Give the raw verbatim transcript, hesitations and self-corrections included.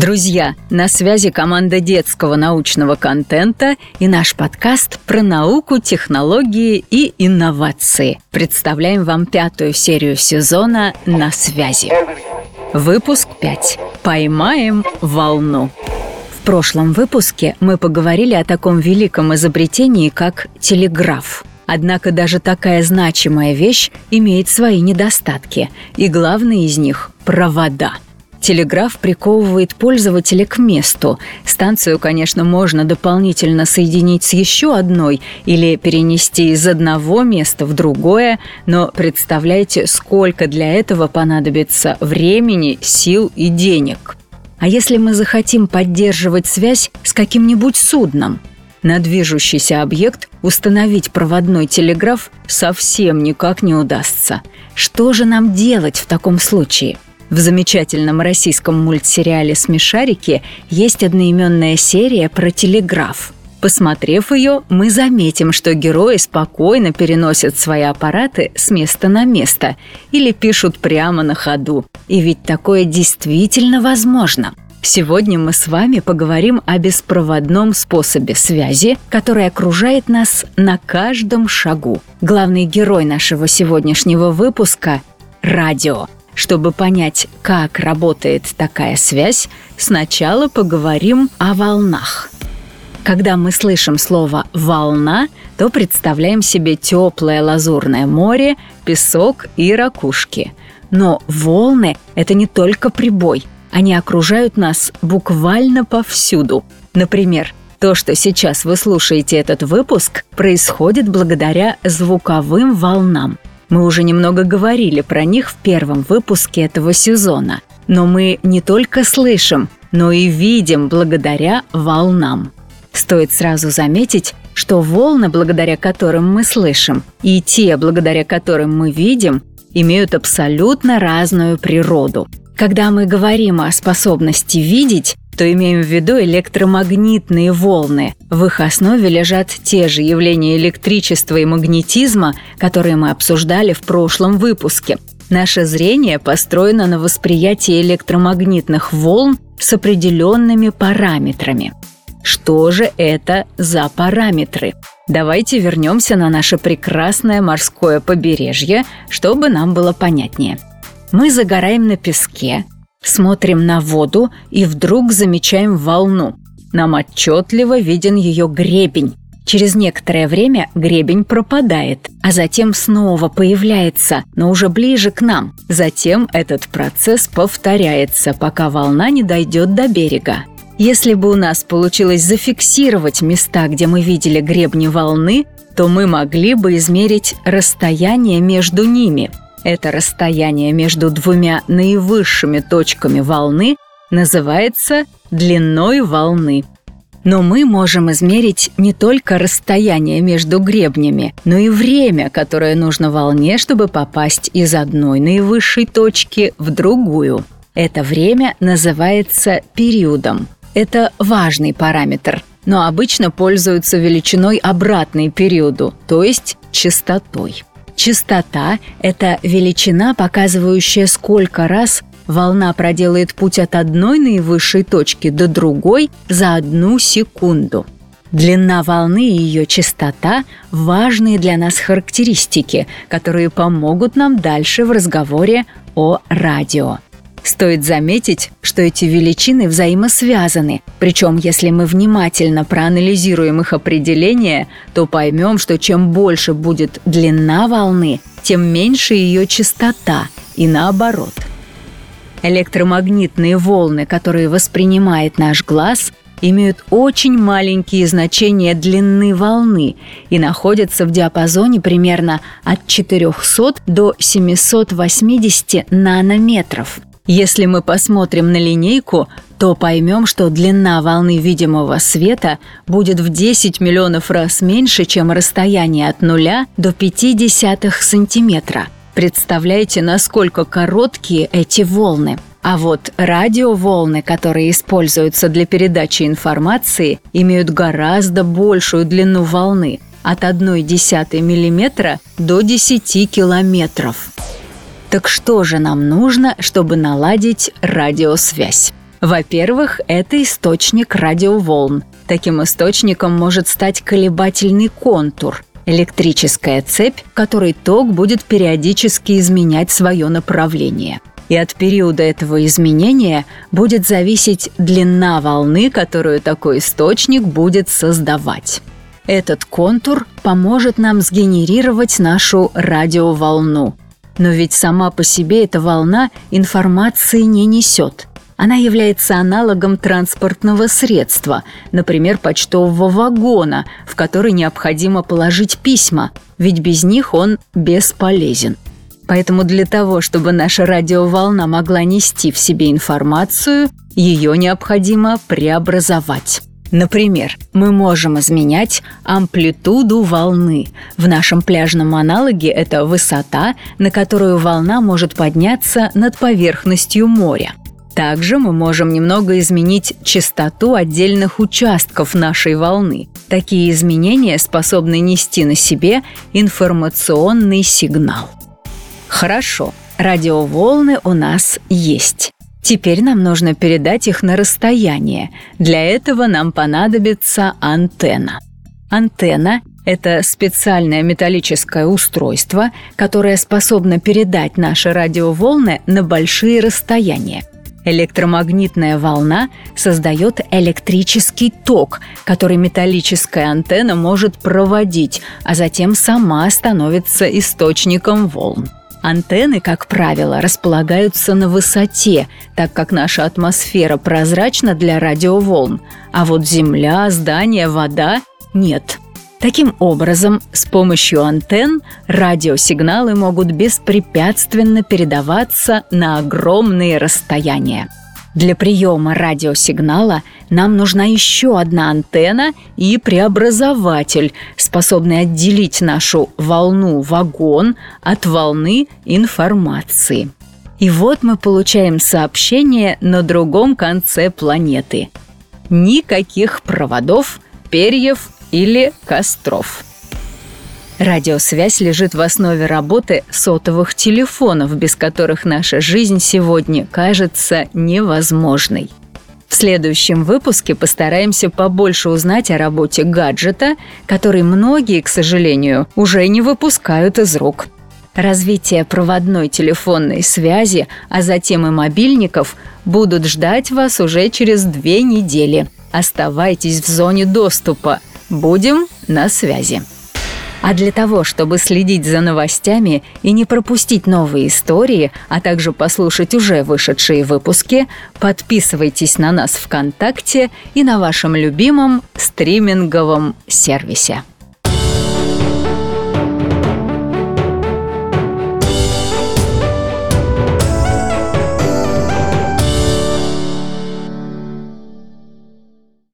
Друзья, на связи команда детского научного контента и наш подкаст про науку, технологии и инновации. Представляем вам пятую серию сезона «На связи». Выпуск пять. Поймаем волну. В прошлом выпуске мы поговорили о таком великом изобретении, как телеграф. Однако даже такая значимая вещь имеет свои недостатки, и главный из них – провода. Телеграф приковывает пользователя к месту. Станцию, конечно, можно дополнительно соединить с еще одной или перенести из одного места в другое, но представляете, сколько для этого понадобится времени, сил и денег. А если мы захотим поддерживать связь с каким-нибудь судном? На движущийся объект установить проводной телеграф совсем никак не удастся. Что же нам делать в таком случае? В замечательном российском мультсериале «Смешарики» есть одноименная серия про телеграф. Посмотрев ее, мы заметим, что герои спокойно переносят свои аппараты с места на место или пишут прямо на ходу. И ведь такое действительно возможно. Сегодня мы с вами поговорим о беспроводном способе связи, который окружает нас на каждом шагу. Главный герой нашего сегодняшнего выпуска – радио. Чтобы понять, как работает такая связь, сначала поговорим о волнах. Когда мы слышим слово «волна», то представляем себе теплое лазурное море, песок и ракушки. Но волны – это не только прибой. Они окружают нас буквально повсюду. Например, то, что сейчас вы слушаете этот выпуск, происходит благодаря звуковым волнам. Мы уже немного говорили про них в первом выпуске этого сезона. Но мы не только слышим, но и видим благодаря волнам. Стоит сразу заметить, что волны, благодаря которым мы слышим, и те, благодаря которым мы видим, имеют абсолютно разную природу. Когда мы говорим о способности видеть, то имеем в виду электромагнитные волны. В их основе лежат те же явления электричества и магнетизма, которые мы обсуждали в прошлом выпуске. Наше зрение построено на восприятии электромагнитных волн с определенными параметрами. Что же это за параметры? Давайте вернемся на наше прекрасное морское побережье, чтобы нам было понятнее. Мы загораем на песке, смотрим на воду и вдруг замечаем волну. Нам отчетливо виден ее гребень. Через некоторое время гребень пропадает, а затем снова появляется, но уже ближе к нам. Затем этот процесс повторяется, пока волна не дойдет до берега. Если бы у нас получилось зафиксировать места, где мы видели гребни волны, то мы могли бы измерить расстояние между ними. Это расстояние между двумя наивысшими точками волны называется длиной волны. Но мы можем измерить не только расстояние между гребнями, но и время, которое нужно волне, чтобы попасть из одной наивысшей точки в другую. Это время называется периодом. Это важный параметр, но обычно пользуются величиной обратной периоду, то есть частотой. Частота – это величина, показывающая, сколько раз волна проделает путь от одной наивысшей точки до другой за одну секунду. Длина волны и ее частота – важные для нас характеристики, которые помогут нам дальше в разговоре о радио. Стоит заметить, что эти величины взаимосвязаны, причем если мы внимательно проанализируем их определение, то поймем, что чем больше будет длина волны, тем меньше ее частота, и наоборот. Электромагнитные волны, которые воспринимает наш глаз, имеют очень маленькие значения длины волны и находятся в диапазоне примерно от четырехсот до семисот восьмидесяти нанометров. Если мы посмотрим на линейку, то поймем, что длина волны видимого света будет в десять миллионов раз меньше, чем расстояние от нуля до ноль целых пять десятых сантиметра. Представляете, насколько короткие эти волны. А вот радиоволны, которые используются для передачи информации, имеют гораздо большую длину волны – от ноль целых одной десятой миллиметра до десяти километров. Так что же нам нужно, чтобы наладить радиосвязь? Во-первых, это источник радиоволн. Таким источником может стать колебательный контур – электрическая цепь, которой ток будет периодически изменять свое направление. И от периода этого изменения будет зависеть длина волны, которую такой источник будет создавать. Этот контур поможет нам сгенерировать нашу радиоволну. Но ведь сама по себе эта волна информации не несет. Она является аналогом транспортного средства, например, почтового вагона, в который необходимо положить письма, ведь без них он бесполезен. Поэтому для того, чтобы наша радиоволна могла нести в себе информацию, ее необходимо преобразовать. Например, мы можем изменять амплитуду волны. В нашем пляжном аналоге это высота, на которую волна может подняться над поверхностью моря. Также мы можем немного изменить частоту отдельных участков нашей волны. Такие изменения способны нести на себе информационный сигнал. Хорошо, радиоволны у нас есть. Теперь нам нужно передать их на расстояние. Для этого нам понадобится антенна. Антенна – это специальное металлическое устройство, которое способно передать наши радиоволны на большие расстояния. Электромагнитная волна создает электрический ток, который металлическая антенна может проводить, а затем сама становится источником волн. Антенны, как правило, располагаются на высоте, так как наша атмосфера прозрачна для радиоволн, а вот земля, здания, вода – нет. Таким образом, с помощью антенн радиосигналы могут беспрепятственно передаваться на огромные расстояния. Для приема радиосигнала нам нужна еще одна антенна и преобразователь, способный отделить нашу волну-вагон от волны информации. И вот мы получаем сообщение на другом конце планеты. Никаких проводов, перьев или костров. Радиосвязь лежит в основе работы сотовых телефонов, без которых наша жизнь сегодня кажется невозможной. В следующем выпуске постараемся побольше узнать о работе гаджета, который многие, к сожалению, уже не выпускают из рук. Развитие проводной телефонной связи, а затем и мобильников, будут ждать вас уже через две недели. Оставайтесь в зоне доступа. Будем на связи. А для того, чтобы следить за новостями и не пропустить новые истории, а также послушать уже вышедшие выпуски, подписывайтесь на нас ВКонтакте и на вашем любимом стриминговом сервисе.